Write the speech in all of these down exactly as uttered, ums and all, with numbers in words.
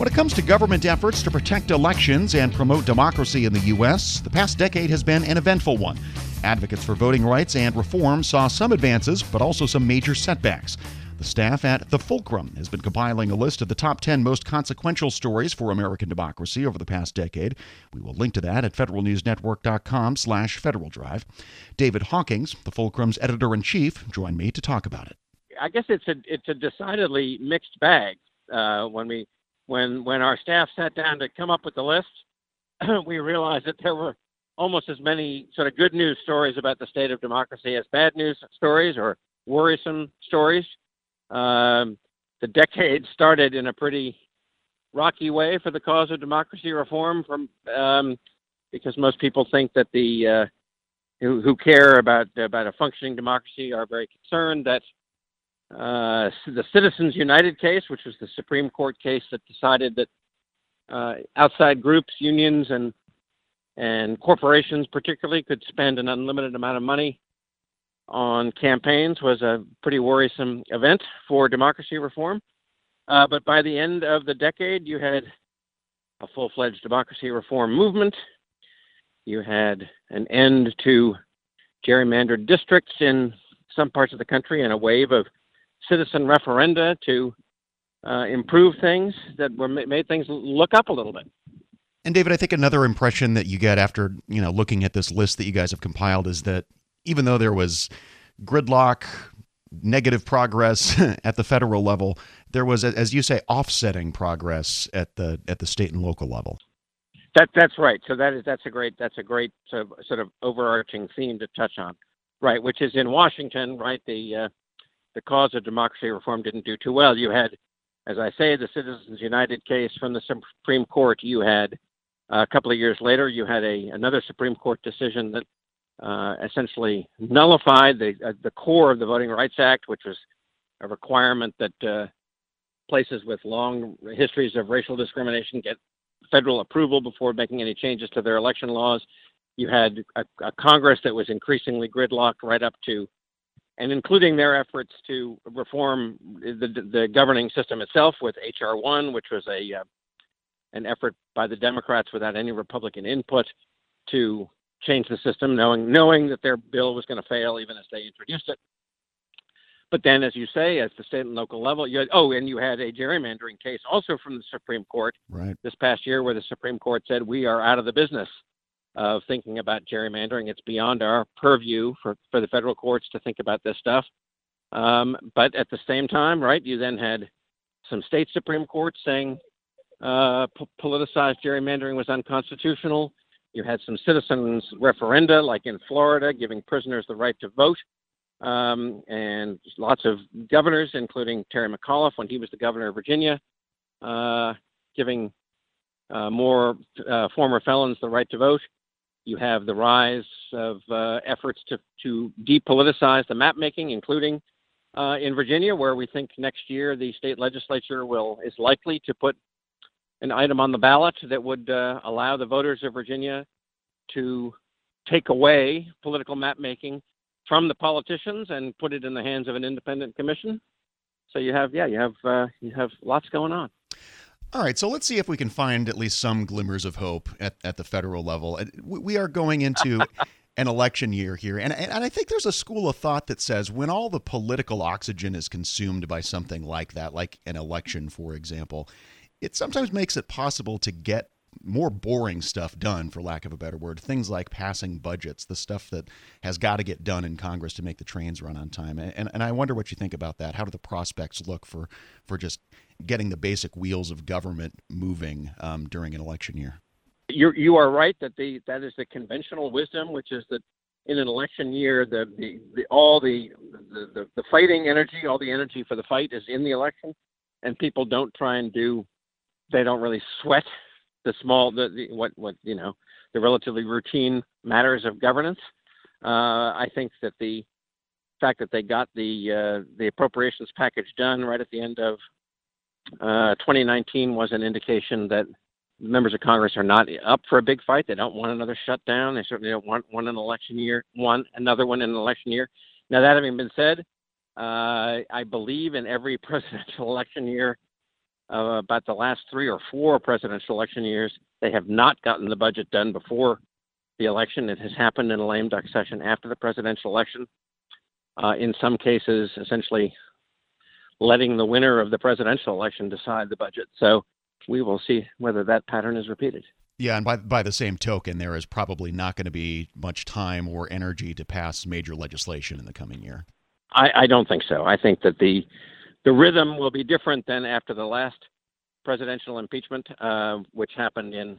When it comes to government efforts to protect elections and promote democracy in the U S, the past decade has been an eventful one. Advocates for voting rights and reform saw some advances, but also some major setbacks. The staff at The Fulcrum has been compiling a list of the top ten most consequential stories for American democracy over the past decade. We will link to that at federal news network dot com slash Federal Drive. David Hawkins, The Fulcrum's editor-in-chief, joined me to talk about it. I guess it's a it's a decidedly mixed bag. Uh, when we when when our staff sat down to come up with the list, we realized that there were almost as many sort of good news stories about the state of democracy as bad news stories or worrisome stories. Um, the decade started in a pretty rocky way for the cause of democracy reform, from um, because most people think that the uh, who, who care about about a functioning democracy are very concerned that uh, the Citizens United case, which was the Supreme Court case that decided that uh, outside groups, unions, and and corporations particularly could spend an unlimited amount of money on campaigns, was a pretty worrisome event for democracy reform. Uh, but by the end of the decade, you had a full-fledged democracy reform movement. You had an end to gerrymandered districts in some parts of the country and a wave of citizen referenda to uh, improve things that were made things look up a little bit. And David, I think another impression that you get after, you know, looking at this list that you guys have compiled is that even though there was gridlock, negative progress at the federal level, there was, as you say, offsetting progress at the at the state and local level. That that's right. So that is that's a great that's a great sort of, sort of overarching theme to touch on, right? Which is in Washington, right? The uh, the cause of democracy reform didn't do too well. You had, as I say, the Citizens United case from the Supreme Court. You had uh, a couple of years later, you had a another Supreme Court decision that Uh, essentially nullified the uh, the core of the Voting Rights Act, which was a requirement that uh, places with long histories of racial discrimination get federal approval before making any changes to their election laws. You had a, a Congress that was increasingly gridlocked right up to, and including their efforts to reform the the governing system itself with H R one, which was a uh, an effort by the Democrats without any Republican input to change the system, knowing knowing that their bill was going to fail even as they introduced it. But then, as you say, at the state and local level, you had, oh, and you had a gerrymandering case also from the Supreme Court right. this past year, where the Supreme Court said, we are out of the business of thinking about gerrymandering. It's beyond our purview for, for the federal courts to think about this stuff. Um, but at the same time, right, you then had some state Supreme Courts saying uh, p- politicized gerrymandering was unconstitutional. You had some citizens referenda, like in Florida, giving prisoners the right to vote, um, and lots of governors, including Terry McAuliffe when he was the governor of Virginia, uh, giving uh, more uh, former felons the right to vote. You have the rise of uh, efforts to, to depoliticize the map making, including uh, in Virginia, where we think next year the state legislature will is likely to put an item on the ballot that would uh, allow the voters of Virginia to take away political map-making from the politicians and put it in the hands of an independent commission. So you have, yeah, you have, uh, you have lots going on. All right, so let's see if we can find at least some glimmers of hope at, at the federal level. We are going into an election year here, and, and I think there's a school of thought that says when all the political oxygen is consumed by something like that, like an election, for example, it sometimes makes it possible to get more boring stuff done, for lack of a better word, things like passing budgets, the stuff that has got to get done in Congress to make the trains run on time. And and I wonder what you think about that. How do the prospects look for, for just getting the basic wheels of government moving um, during an election year? You're, you are right that the that is the conventional wisdom, which is that in an election year, the, the, the all the, the, the, the fighting energy, all the energy for the fight is in the election, and people don't try and do They don't really sweat the small, the, the what, what you know, the relatively routine matters of governance. Uh, I think that the fact that they got the uh, the appropriations package done right at the end of uh, twenty nineteen was an indication that members of Congress are not up for a big fight. They don't want another shutdown. They certainly don't want one in an election year, one another one in an election year. Now, that having been said, uh, I believe in every presidential election year, uh, about the last three or four presidential election years, they have not gotten the budget done before the election. It has happened in a lame duck session after the presidential election. Uh, in some cases, essentially letting the winner of the presidential election decide the budget. So we will see whether that pattern is repeated. Yeah, and by by the same token, there is probably not going to be much time or energy to pass major legislation in the coming year. I, I don't think so. I think that the the rhythm will be different than after the last presidential impeachment, uh, which happened in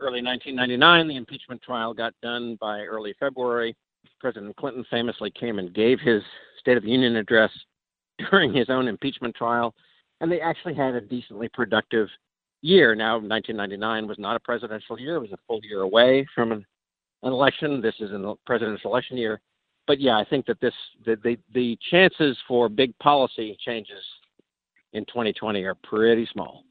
early nineteen ninety-nine. The impeachment trial got done by early February. President Clinton famously came and gave his State of the Union address during his own impeachment trial, and they actually had a decently productive year. Now, nineteen ninety-nine was not a presidential year. It was a full year away from an, an election. This is a presidential election year. But, yeah, I think that this the, the, the chances for big policy changes in twenty twenty are pretty small.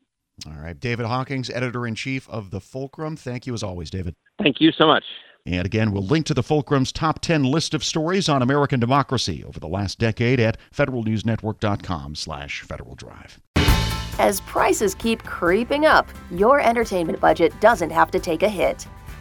All right. David Hawkins, Editor-in-Chief of The Fulcrum. Thank you as always, David. Thank you so much. And again, we'll link to the Fulcrum's top ten list of stories on American democracy over the last decade at federal news network dot com slash Federal Drive. As prices keep creeping up, your entertainment budget doesn't have to take a hit.